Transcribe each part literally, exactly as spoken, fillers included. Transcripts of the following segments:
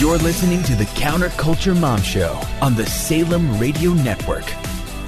You're listening to the Counterculture Mom Show on the Salem Radio Network.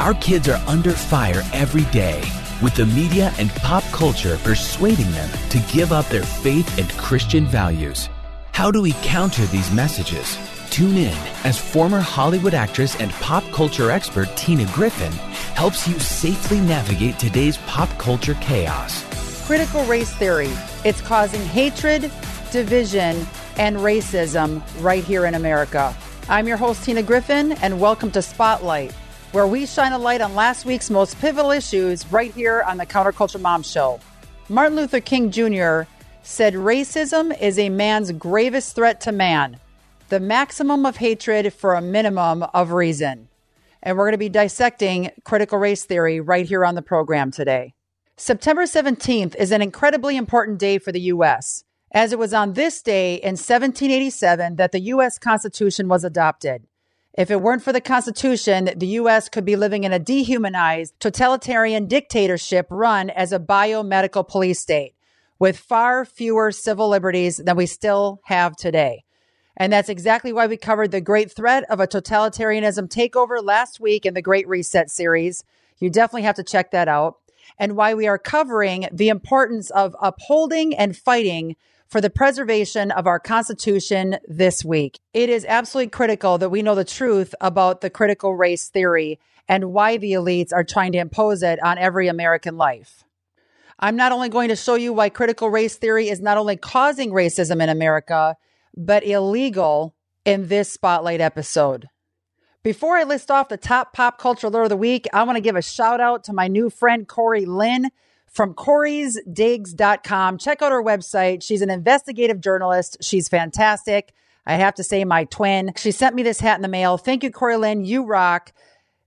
Our kids are under fire every day, with the media and pop culture persuading them to give up their faith and Christian values. How do we counter these messages? Tune in as former Hollywood actress and pop culture expert Tina Griffin helps you safely navigate today's pop culture chaos. Critical race theory. It's causing hatred, division, and racism right here in America. I'm your host, Tina Griffin, and welcome to Spotlight, where we shine a light on last week's most pivotal issues right here on the Counterculture Mom Show. Martin Luther King Junior said racism is a man's gravest threat to man, the maximum of hatred for a minimum of reason. And we're going to be dissecting critical race theory right here on the program today. September seventeenth is an incredibly important day for the U S, as it was on this day in seventeen eighty-seven that the U S Constitution was adopted. If it weren't for the Constitution, the U S could be living in a dehumanized, totalitarian dictatorship run as a biomedical police state, with far fewer civil liberties than we still have today. And that's exactly why we covered the great threat of a totalitarianism takeover last week in the Great Reset series. You definitely have to check that out. And why we are covering the importance of upholding and fighting for the preservation of our Constitution this week. It is absolutely critical that we know the truth about the critical race theory and why the elites are trying to impose it on every American life. I'm not only going to show you why critical race theory is not only causing racism in America, but illegal in this Spotlight episode. Before I list off the top pop culture lore of the week, I want to give a shout out to my new friend, Cory Lynn, from Coreys Digs dot com. Check out her website. She's an investigative journalist. She's fantastic. I have to say, my twin. She sent me this hat in the mail. Thank you, Cory Lynn. You rock.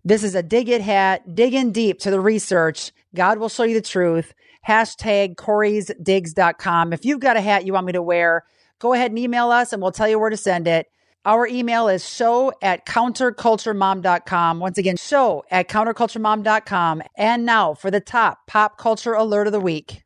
This is a dig it hat, digging deep to the research. God will show you the truth. Hashtag Coreys Digs dot com. If you've got a hat you want me to wear, go ahead and email us and we'll tell you where to send it. Our email is show at counterculturemom.com. Once again, show at counterculturemom dot com. And now for the top pop culture alert of the week.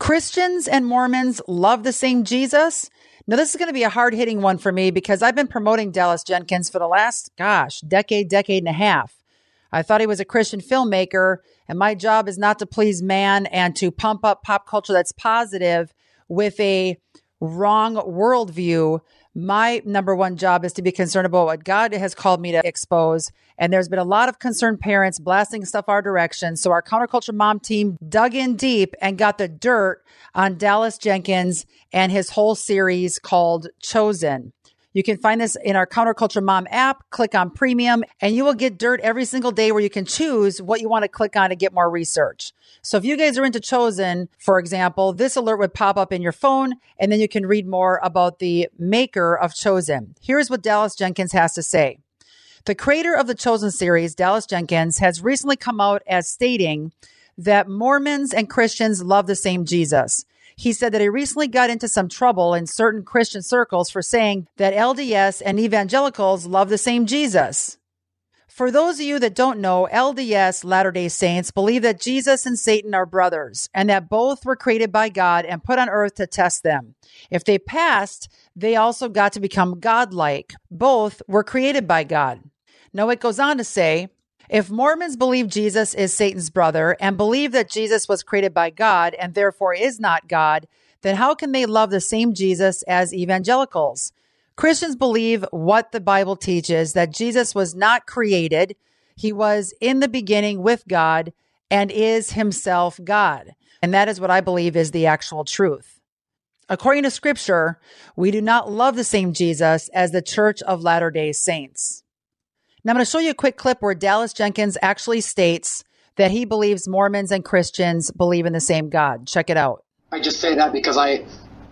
Christians and Mormons love the same Jesus. Now, this is going to be a hard-hitting one for me because I've been promoting Dallas Jenkins for the last, gosh, decade, decade and a half. I thought he was a Christian filmmaker, and my job is not to please man and to pump up pop culture that's positive with a wrong worldview. My number one job is to be concerned about what God has called me to expose. And there's been a lot of concerned parents blasting stuff our direction. So our Counterculture Mom team dug in deep and got the dirt on Dallas Jenkins and his whole series called Chosen. You can find this in our Counterculture Mom app. Click on Premium, and you will get dirt every single day where you can choose what you want to click on to get more research. So if you guys are into Chosen, for example, this alert would pop up in your phone, and then you can read more about the maker of Chosen. Here's what Dallas Jenkins has to say. The creator of the Chosen series, Dallas Jenkins, has recently come out as stating that Mormons and Christians love the same Jesus. He said that he recently got into some trouble in certain Christian circles for saying that L D S and evangelicals love the same Jesus. For those of you that don't know, L D S, Latter-day Saints, believe that Jesus and Satan are brothers and that both were created by God and put on earth to test them. If they passed, they also got to become godlike. Both were created by God. Now it goes on to say, if Mormons believe Jesus is Satan's brother and believe that Jesus was created by God and therefore is not God, then how can they love the same Jesus as evangelicals? Christians believe what the Bible teaches, that Jesus was not created. He was in the beginning with God and is himself God. And that is what I believe is the actual truth. According to Scripture, we do not love the same Jesus as the Church of Latter-day Saints. Now, I'm going to show you a quick clip where Dallas Jenkins actually states that he believes Mormons and Christians believe in the same God. Check it out. I just say that because I,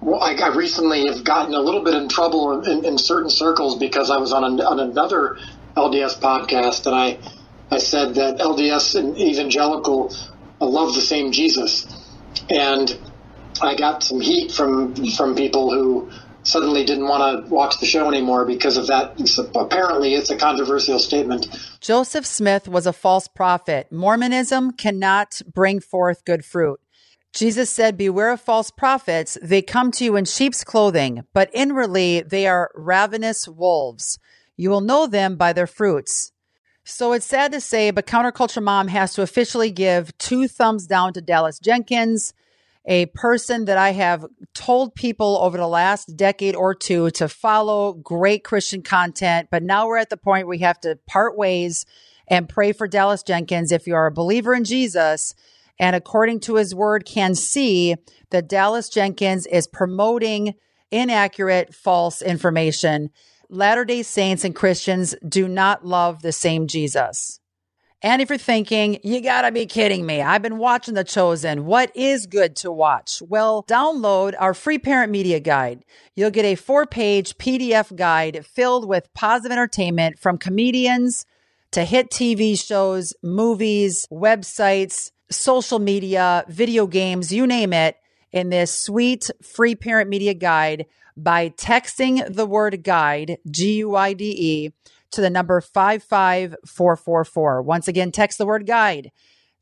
I recently have gotten a little bit in trouble in, in certain circles because I was on, an, on another L D S podcast, and I, I said that L D S and evangelical love the same Jesus. And I got some heat from, from people who suddenly didn't want to watch the show anymore because of that. Apparently, it's a controversial statement. Joseph Smith was a false prophet. Mormonism cannot bring forth good fruit. Jesus said, beware of false prophets. They come to you in sheep's clothing, but inwardly they are ravenous wolves. You will know them by their fruits. So it's sad to say, but Counterculture Mom has to officially give two thumbs down to Dallas Jenkins, a person that I have told people over the last decade or two to follow great Christian content. But now we're at the point where we have to part ways and pray for Dallas Jenkins. If you are a believer in Jesus, and according to his word, can see that Dallas Jenkins is promoting inaccurate, false information. Latter-day Saints and Christians do not love the same Jesus. And if you're thinking, you gotta be kidding me, I've been watching The Chosen, what is good to watch? Well, download our free parent media guide. You'll get a four-page P D F guide filled with positive entertainment from comedians to hit T V shows, movies, websites, social media, video games, you name it, in this sweet free parent media guide by texting the word guide, G U I D E, to the number five five four four four. Once again, text the word guide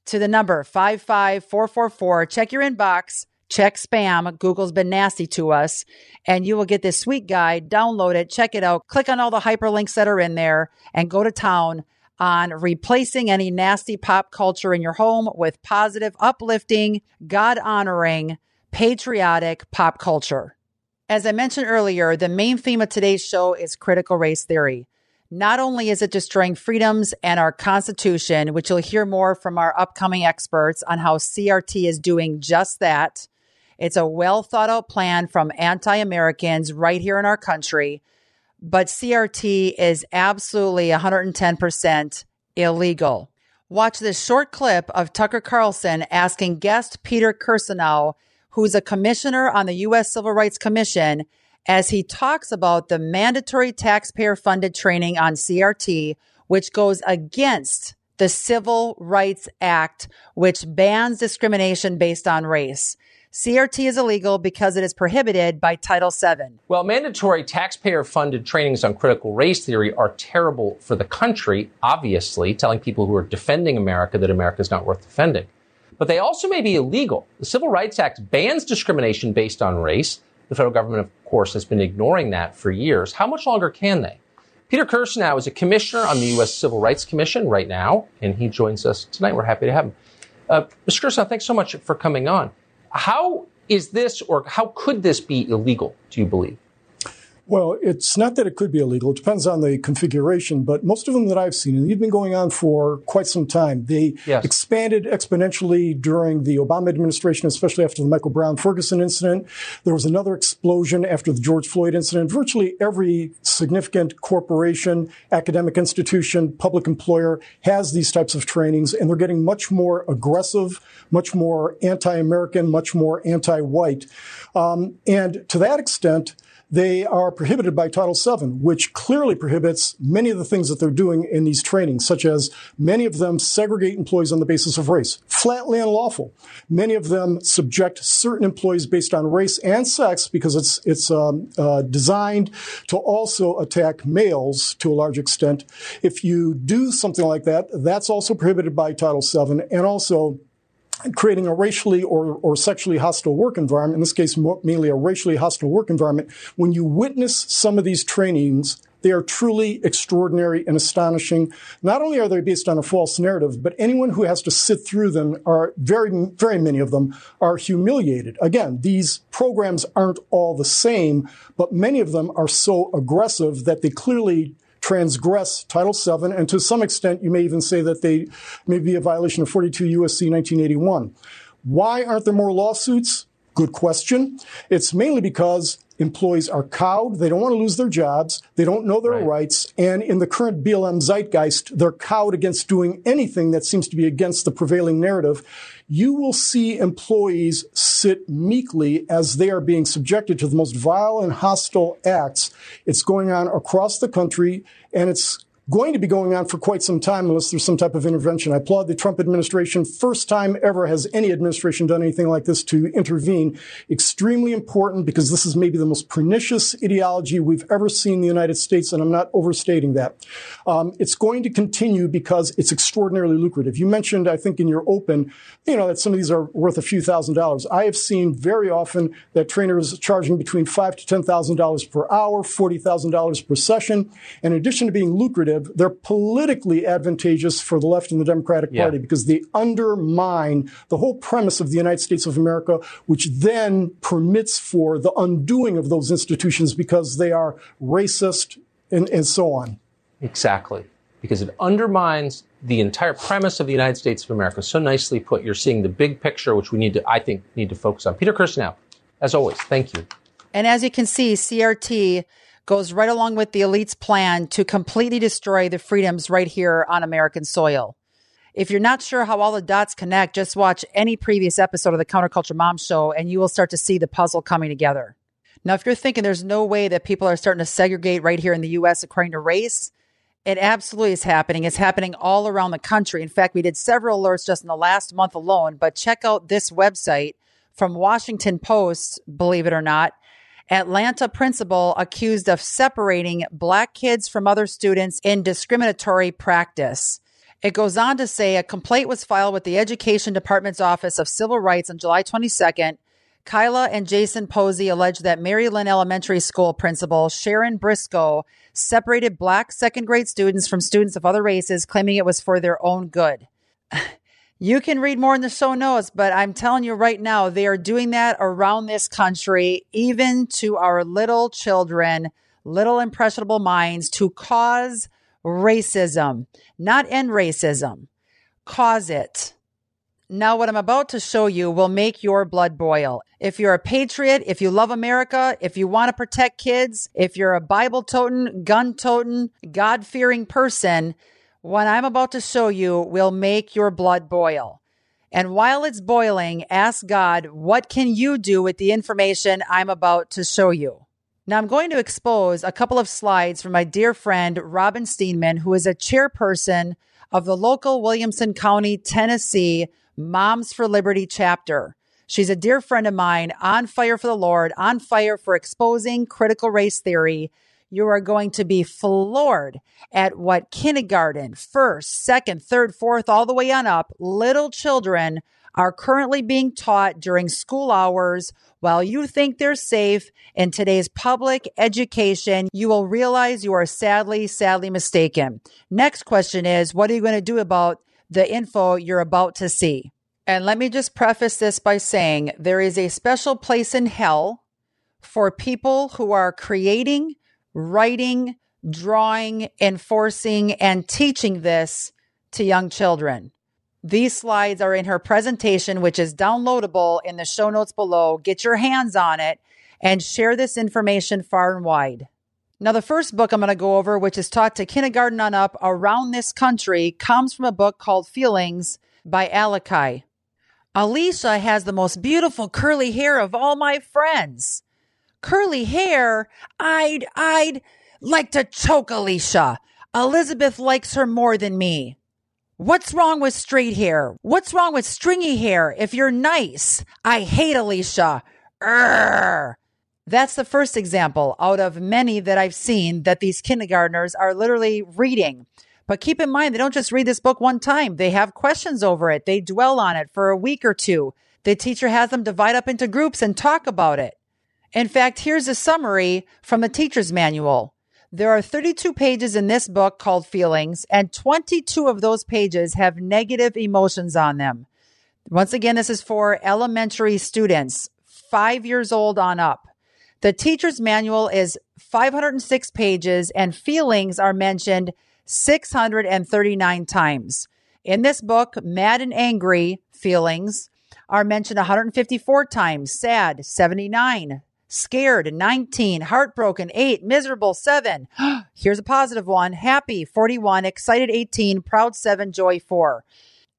to the number five five four four four. Check your inbox, check spam. Google's been nasty to us, and you will get this sweet guide. Download it, check it out, click on all the hyperlinks that are in there, and go to town on replacing any nasty pop culture in your home with positive, uplifting, God-honoring, patriotic pop culture. As I mentioned earlier, the main theme of today's show is critical race theory. Not only is it destroying freedoms and our Constitution, which you'll hear more from our upcoming experts on how C R T is doing just that, it's a well-thought-out plan from anti-Americans right here in our country. But C R T is absolutely one hundred ten percent illegal. Watch this short clip of Tucker Carlson asking guest Peter Kirsanow, who's a commissioner on the U S Civil Rights Commission, as he talks about the mandatory taxpayer-funded training on C R T, which goes against the Civil Rights Act, which bans discrimination based on race. C R T is illegal because it is prohibited by Title seven. Well, mandatory taxpayer-funded trainings on critical race theory are terrible for the country, obviously, telling people who are defending America that America is not worth defending. But they also may be illegal. The Civil Rights Act bans discrimination based on race. The federal government, of course, has been ignoring that for years. How much longer can they? Peter Kirsanow is a commissioner on the U S Civil Rights Commission right now, and he joins us tonight. We're happy to have him. Uh, Mister Kirsanow, thanks so much for coming on. How is this, or how could this be illegal, do you believe? Well, it's not that it could be illegal. It depends on the configuration. But most of them that I've seen, and they've been going on for quite some time, they yes. expanded exponentially during the Obama administration, especially after the Michael Brown Ferguson incident. There was another explosion after the George Floyd incident. Virtually every significant corporation, academic institution, public employer has these types of trainings, and they're getting much more aggressive, much more anti-American, much more anti-white. Um, and to that extent, they are prohibited by Title seven, which clearly prohibits many of the things that they're doing in these trainings, such as many of them segregate employees on the basis of race, flatly unlawful. Many of them subject certain employees based on race and sex, because it's it's um, uh, designed to also attack males to a large extent. If you do something like that, that's also prohibited by Title seven, and also creating a racially or, or sexually hostile work environment, in this case, mainly a racially hostile work environment. When you witness some of these trainings, they are truly extraordinary and astonishing. Not only are they based on a false narrative, but anyone who has to sit through them are very, very many of them are humiliated. Again, these programs aren't all the same, but many of them are so aggressive that they clearly transgress Title seven, and to some extent, you may even say that they may be a violation of forty-two U S C nineteen eighty-one. Why aren't there more lawsuits? Good question. It's mainly because employees are cowed. They don't want to lose their jobs. They don't know their right. rights. And in the current B L M zeitgeist, they're cowed against doing anything that seems to be against the prevailing narrative. You will see employees sit meekly as they are being subjected to the most vile and hostile acts. It's going on across the country, and it's going to be going on for quite some time unless there's some type of intervention. I applaud the Trump administration. First time ever has any administration done anything like this to intervene. Extremely important, because this is maybe the most pernicious ideology we've ever seen in the United States, and I'm not overstating that. Um, it's going to continue because it's extraordinarily lucrative. You mentioned, I think, in your open, you know, that some of these are worth a few thousand dollars. I have seen very often that trainers charging between five thousand to ten thousand dollars per hour, forty thousand dollars per session. And in addition to being lucrative, they're politically advantageous for the left and the Democratic yeah. Party, because they undermine the whole premise of the United States of America, which then permits for the undoing of those institutions because they are racist and, and so on. Exactly. Because it undermines the entire premise of the United States of America. So nicely put. You're seeing the big picture, which we need to, I think, need to focus on. Peter Kirsanow, as always, thank you. And as you can see, C R T goes right along with the elite's plan to completely destroy the freedoms right here on American soil. If you're not sure how all the dots connect, just watch any previous episode of the Counterculture Mom Show, and you will start to see the puzzle coming together. Now, if you're thinking there's no way that people are starting to segregate right here in the U S according to race, it absolutely is happening. It's happening all around the country. In fact, we did several alerts just in the last month alone, but check out this website from Washington Post, believe it or not. Atlanta principal accused of separating black kids from other students in discriminatory practice. It goes on to say a complaint was filed with the Education Department's Office of Civil Rights on July twenty-second. Kyla and Jason Posey alleged that Mary Lynn Elementary School principal Sharon Briscoe separated black second grade students from students of other races, claiming it was for their own good. You can read more in the show notes, but I'm telling you right now, they are doing that around this country, even to our little children, little impressionable minds, to cause racism, not end racism, cause it. Now, what I'm about to show you will make your blood boil. If you're a patriot, if you love America, if you want to protect kids, if you're a Bible-toting, gun-toting, God-fearing person, what I'm about to show you will make your blood boil. And while it's boiling, ask God, what can you do with the information I'm about to show you? Now, I'm going to expose a couple of slides from my dear friend, Robin Steenman, who is a chairperson of the local Williamson County, Tennessee, Moms for Liberty chapter. She's a dear friend of mine, on fire for the Lord, on fire for exposing critical race theory. You are going to be floored at what kindergarten, first, second, third, fourth, all the way on up, little children are currently being taught during school hours. While you think they're safe in today's public education, you will realize you are sadly, sadly mistaken. Next question is, what are you going to do about the info you're about to see? And let me just preface this by saying there is a special place in hell for people who are creating, writing, drawing, enforcing, and teaching this to young children. These slides are in her presentation, which is downloadable in the show notes below. Get your hands on it and share this information far and wide. Now, the first book I'm going to go over, which is taught to kindergarten on up around this country, comes from a book called Feelings by Alakai. Alicia has the most beautiful curly hair of all my friends. Curly hair, I'd, I'd like to choke Alicia. Elizabeth likes her more than me. What's wrong with straight hair? What's wrong with stringy hair? If you're nice, I hate Alicia. Urgh. That's the first example out of many that I've seen that these kindergartners are literally reading. But keep in mind, they don't just read this book one time. They have questions over it. They dwell on it for a week or two. The teacher has them divide up into groups and talk about it. In fact, here's a summary from the teacher's manual. There are thirty-two pages in this book called Feelings, and twenty-two of those pages have negative emotions on them. Once again, this is for elementary students, five years old on up. The teacher's manual is five hundred six pages, and feelings are mentioned six hundred thirty-nine times. In this book, mad and angry feelings are mentioned one hundred fifty-four times, sad seventy-nine, scared nineteen, heartbroken eight, miserable seven. Here's a positive one. Happy forty-one, excited eighteen, proud seven, joy four.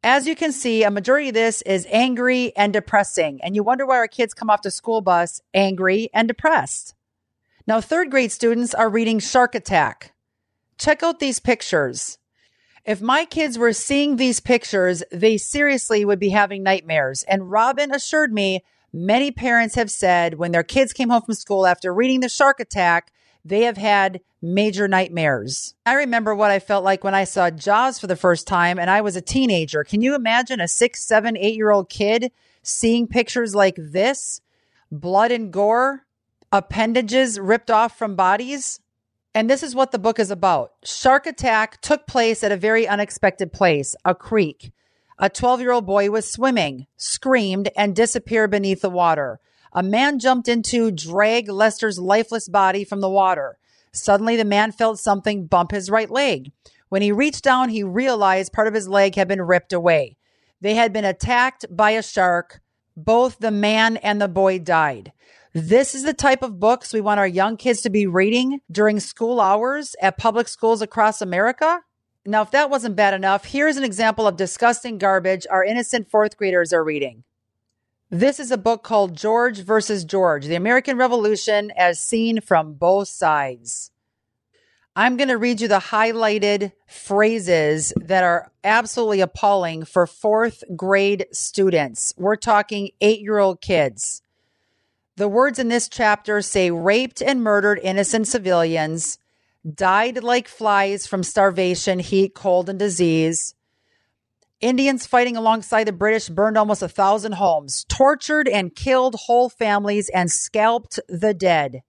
As you can see, a majority of this is angry and depressing. And you wonder why our kids come off the school bus angry and depressed. Now, third grade students are reading Shark Attack. Check out these pictures. If my kids were seeing these pictures, they seriously would be having nightmares. And Robin assured me many parents have said when their kids came home from school after reading the shark attack, they have had major nightmares. I remember what I felt like when I saw Jaws for the first time and I was a teenager. Can you imagine a six, seven, eight-year-old kid seeing pictures like this? Blood and gore, appendages ripped off from bodies. And this is what the book is about. Shark attack took place at a very unexpected place, a creek. A twelve-year-old boy was swimming, screamed, and disappeared beneath the water. A man jumped in to drag Lester's lifeless body from the water. Suddenly, the man felt something bump his right leg. When he reached down, he realized part of his leg had been ripped away. They had been attacked by a shark. Both the man and the boy died. This is the type of books we want our young kids to be reading during school hours at public schools across America. Now, if that wasn't bad enough, here's an example of disgusting garbage our innocent fourth graders are reading. This is a book called George versus George, The American Revolution as Seen from Both Sides. I'm going to read you the highlighted phrases that are absolutely appalling for fourth grade students. We're talking eight-year-old kids. The words in this chapter say raped and murdered innocent civilians, died like flies from starvation, heat, cold, and disease. Indians fighting alongside the British burned almost a thousand homes, tortured and killed whole families, and scalped the dead.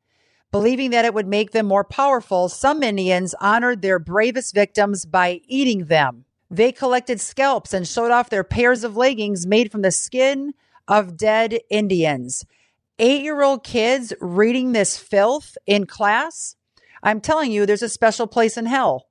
Believing that it would make them more powerful, some Indians honored their bravest victims by eating them. They collected scalps and showed off their pairs of leggings made from the skin of dead Indians. Eight-year-old kids reading this filth in class? I'm telling you, there's a special place in hell.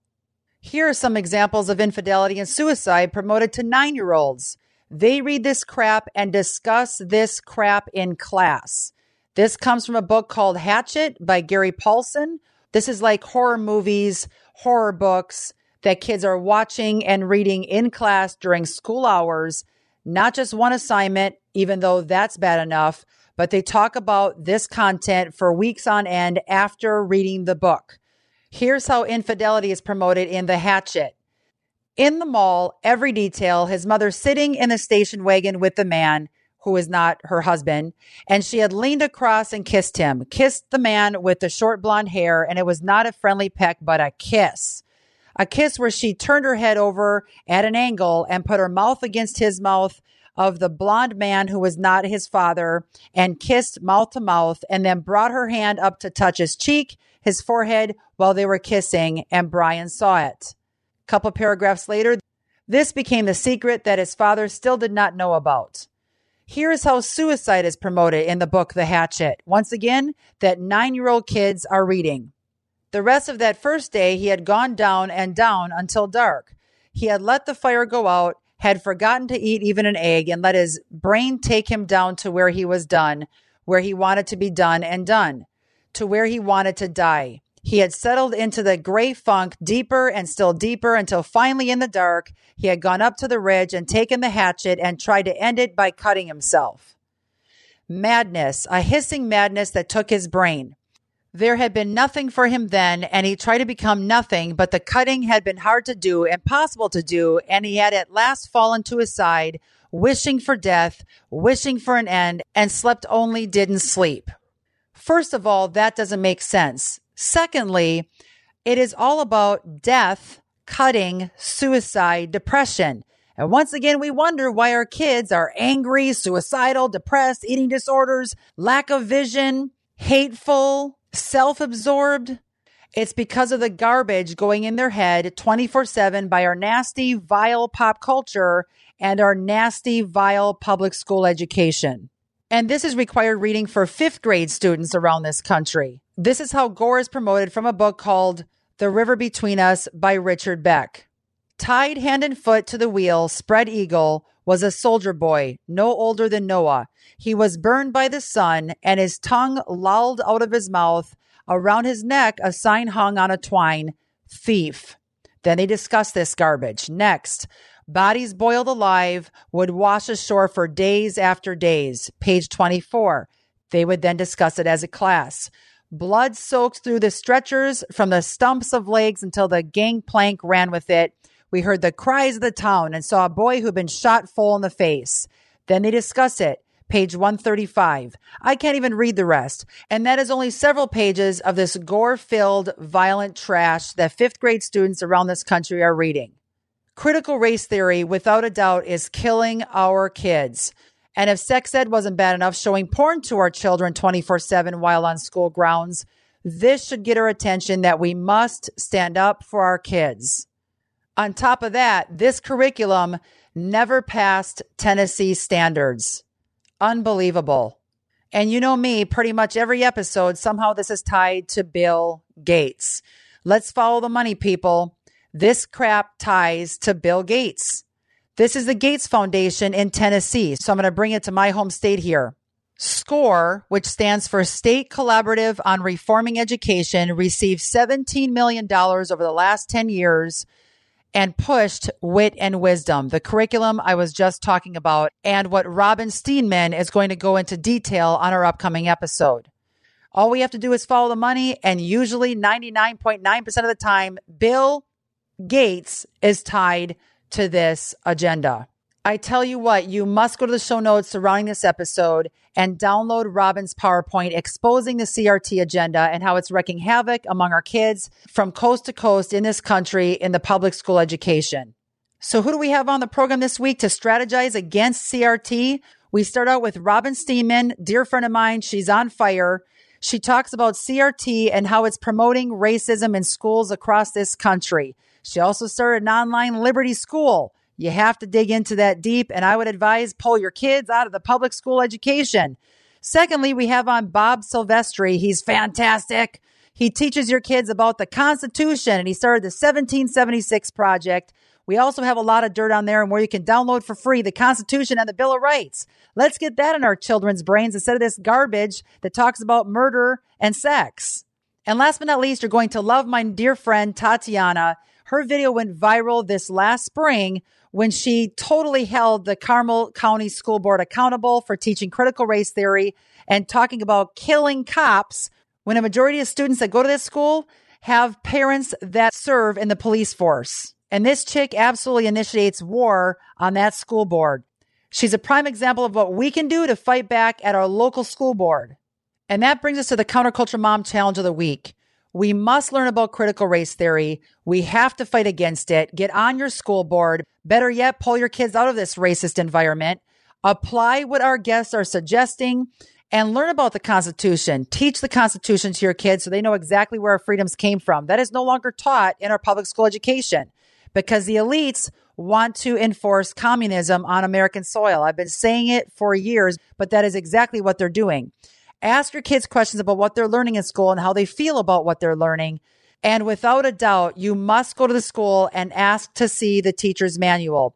Here are some examples of infidelity and suicide promoted to nine-year-olds. They read this crap and discuss this crap in class. This comes from a book called Hatchet by Gary Paulsen. This is like horror movies, horror books that kids are watching and reading in class during school hours. Not just one assignment, even though that's bad enough, but they talk about this content for weeks on end after reading the book. Here's how infidelity is promoted in The Hatchet. In the mall, every detail, his mother sitting in the station wagon with the man who is not her husband, and she had leaned across and kissed him, kissed the man with the short blonde hair, and it was not a friendly peck, but a kiss. A kiss where she turned her head over at an angle and put her mouth against his mouth of the blonde man who was not his father and kissed mouth to mouth, and then brought her hand up to touch his cheek, his forehead, while they were kissing, and Brian saw it. A couple paragraphs later, this became the secret that his father still did not know about. Here is how suicide is promoted in the book The Hatchet, once again, that nine-year-old kids are reading. The rest of that first day, he had gone down and down until dark. He had let the fire go out, had forgotten to eat even an egg, and let his brain take him down to where he was done, where he wanted to be done and done, to where he wanted to die. He had settled into the gray funk deeper and still deeper until finally in the dark, he had gone up to the ridge and taken the hatchet and tried to end it by cutting himself. Madness, a hissing madness that took his brain. There had been nothing for him then, and he tried to become nothing, but the cutting had been hard to do, impossible to do, and he had at last fallen to his side, wishing for death, wishing for an end, and slept only, didn't sleep. First of all, that doesn't make sense. Secondly, it is all about death, cutting, suicide, depression. And once again, we wonder why our kids are angry, suicidal, depressed, eating disorders, lack of vision, hateful, self-absorbed. It's because of the garbage going in their head twenty-four seven by our nasty, vile pop culture and our nasty, vile public school education. And this is required reading for fifth grade students around this country. This is how gore is promoted from a book called The River Between Us by Richard Peck. Tied hand and foot to the wheel, spread eagle, was a soldier boy, no older than Noah. He was burned by the sun, and his tongue lolled out of his mouth. Around his neck, a sign hung on a twine, thief. Then they discussed this garbage. Next, bodies boiled alive would wash ashore for days after days. Page twenty-four. They would then discuss it as a class. Blood soaked through the stretchers from the stumps of legs until the gangplank ran with it. We heard the cries of the town and saw a boy who'd been shot full in the face. Then they discuss it. Page one thirty-five. I can't even read the rest. And that is only several pages of this gore-filled, violent trash that fifth grade students around this country are reading. Critical race theory, without a doubt, is killing our kids. And if sex ed wasn't bad enough, showing porn to our children twenty-four seven while on school grounds, this should get our attention that we must stand up for our kids. On top of that, this curriculum never passed Tennessee standards. Unbelievable. And you know me, pretty much every episode, somehow this is tied to Bill Gates. Let's follow the money, people. This crap ties to Bill Gates. This is the Gates Foundation in Tennessee. So I'm going to bring it to my home state here. SCORE, which stands for State Collaborative on Reforming Education, received seventeen million dollars over the last ten years and pushed Wit and Wisdom, the curriculum I was just talking about, and what Robin Steenman is going to go into detail on our upcoming episode. All we have to do is follow the money, and usually ninety-nine point nine percent of the time, Bill Gates is tied to this agenda. I tell you what, you must go to the show notes surrounding this episode and download Robin's PowerPoint exposing the C R T agenda and how it's wreaking havoc among our kids from coast to coast in this country in the public school education. So who do we have on the program this week to strategize against C R T? We start out with Robin Steenman, dear friend of mine. She's on fire. She talks about C R T and how it's promoting racism in schools across this country. She also started an online liberty school. You have to dig into that deep, and I would advise pull your kids out of the public school education. Secondly, we have on Bob Silvestri. He's fantastic. He teaches your kids about the Constitution, and he started the seventeen seventy-six Project. We also have a lot of dirt on there and where you can download for free the Constitution and the Bill of Rights. Let's get that in our children's brains instead of this garbage that talks about murder and sex. And last but not least, you're going to love my dear friend Tatiana. Her video went viral this last spring when she totally held the Carmel County School Board accountable for teaching critical race theory and talking about killing cops when a majority of students that go to this school have parents that serve in the police force. And this chick absolutely initiates war on that school board. She's a prime example of what we can do to fight back at our local school board. And that brings us to the Counterculture Mom Challenge of the Week. We must learn about critical race theory. We have to fight against it. Get on your school board. Better yet, pull your kids out of this racist environment. Apply what our guests are suggesting and learn about the Constitution. Teach the Constitution to your kids so they know exactly where our freedoms came from. That is no longer taught in our public school education because the elites want to enforce communism on American soil. I've been saying it for years, but that is exactly what they're doing. Ask your kids questions about what they're learning in school and how they feel about what they're learning. And without a doubt, you must go to the school and ask to see the teacher's manual.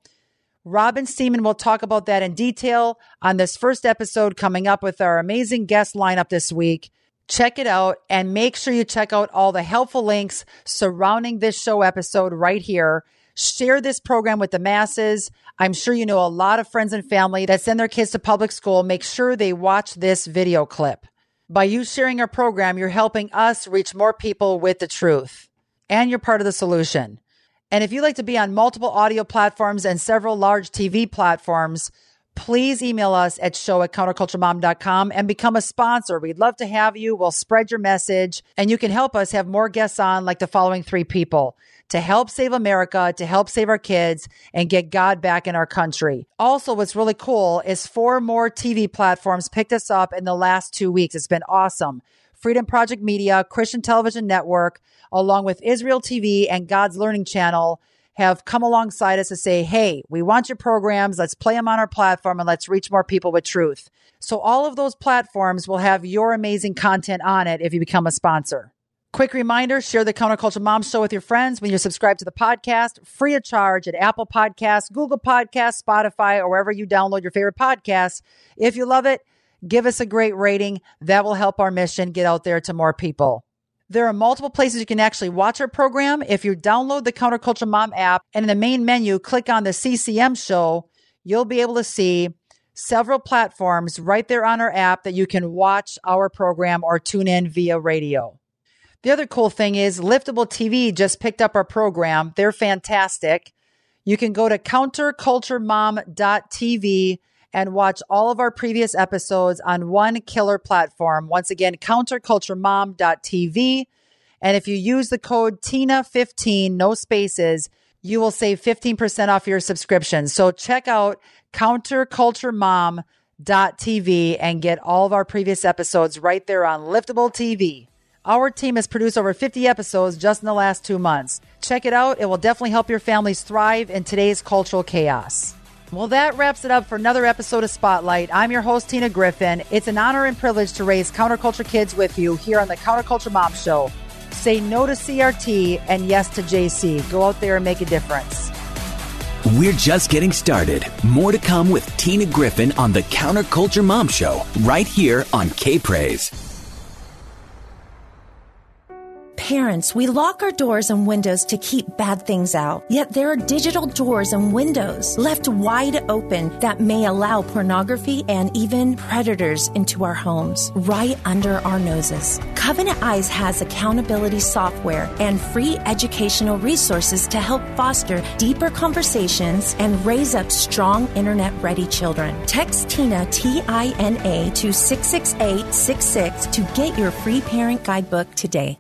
Robin Steenman will talk about that in detail on this first episode coming up with our amazing guest lineup this week. Check it out and make sure you check out all the helpful links surrounding this show episode right here. Share this program with the masses. I'm sure you know a lot of friends and family that send their kids to public school. Make sure they watch this video clip. By you sharing our program, you're helping us reach more people with the truth. And you're part of the solution. And if you'd like to be on multiple audio platforms and several large T V platforms, please email us at show at counterculture mom dot com and become a sponsor. We'd love to have you. We'll spread your message and you can help us have more guests on like the following three people to help save America, to help save our kids and get God back in our country. Also, what's really cool is four more T V platforms picked us up in the last two weeks. It's been awesome. Freedom Project Media, Christian Television Network, along with Israel T V and God's Learning Channel have come alongside us to say, hey, we want your programs. Let's play them on our platform and let's reach more people with truth. So all of those platforms will have your amazing content on it if you become a sponsor. Quick reminder, share the Counterculture Mom Show with your friends when you're subscribed to the podcast, free of charge at Apple Podcasts, Google Podcasts, Spotify, or wherever you download your favorite podcasts. If you love it, give us a great rating. That will help our mission get out there to more people. There are multiple places you can actually watch our program. If you download the Counterculture Mom app and in the main menu, click on the C C M show, you'll be able to see several platforms right there on our app that you can watch our program or tune in via radio. The other cool thing is Liftable T V just picked up our program. They're fantastic. You can go to counterculturemom dot t v and watch all of our previous episodes on one killer platform. Once again, counterculturemom dot t v. And if you use the code Tina fifteen, no spaces, you will save fifteen percent off your subscription. So check out counterculturemom dot t v and get all of our previous episodes right there on Liftable T V. Our team has produced over fifty episodes just in the last two months. Check it out. It will definitely help your families thrive in today's cultural chaos. Well, that wraps it up for another episode of Spotlight. I'm your host, Tina Griffin. It's an honor and privilege to raise counterculture kids with you here on the Counterculture Mom Show. Say no to C R T and yes to J C. Go out there and make a difference. We're just getting started. More to come with Tina Griffin on the Counterculture Mom Show right here on K-Praise. Parents, we lock our doors and windows to keep bad things out. Yet there are digital doors and windows left wide open that may allow pornography and even predators into our homes, right under our noses. Covenant Eyes has accountability software and free educational resources to help foster deeper conversations and raise up strong internet-ready children. Text Tina, T I N A, to six six eight six six to get your free parent guidebook today.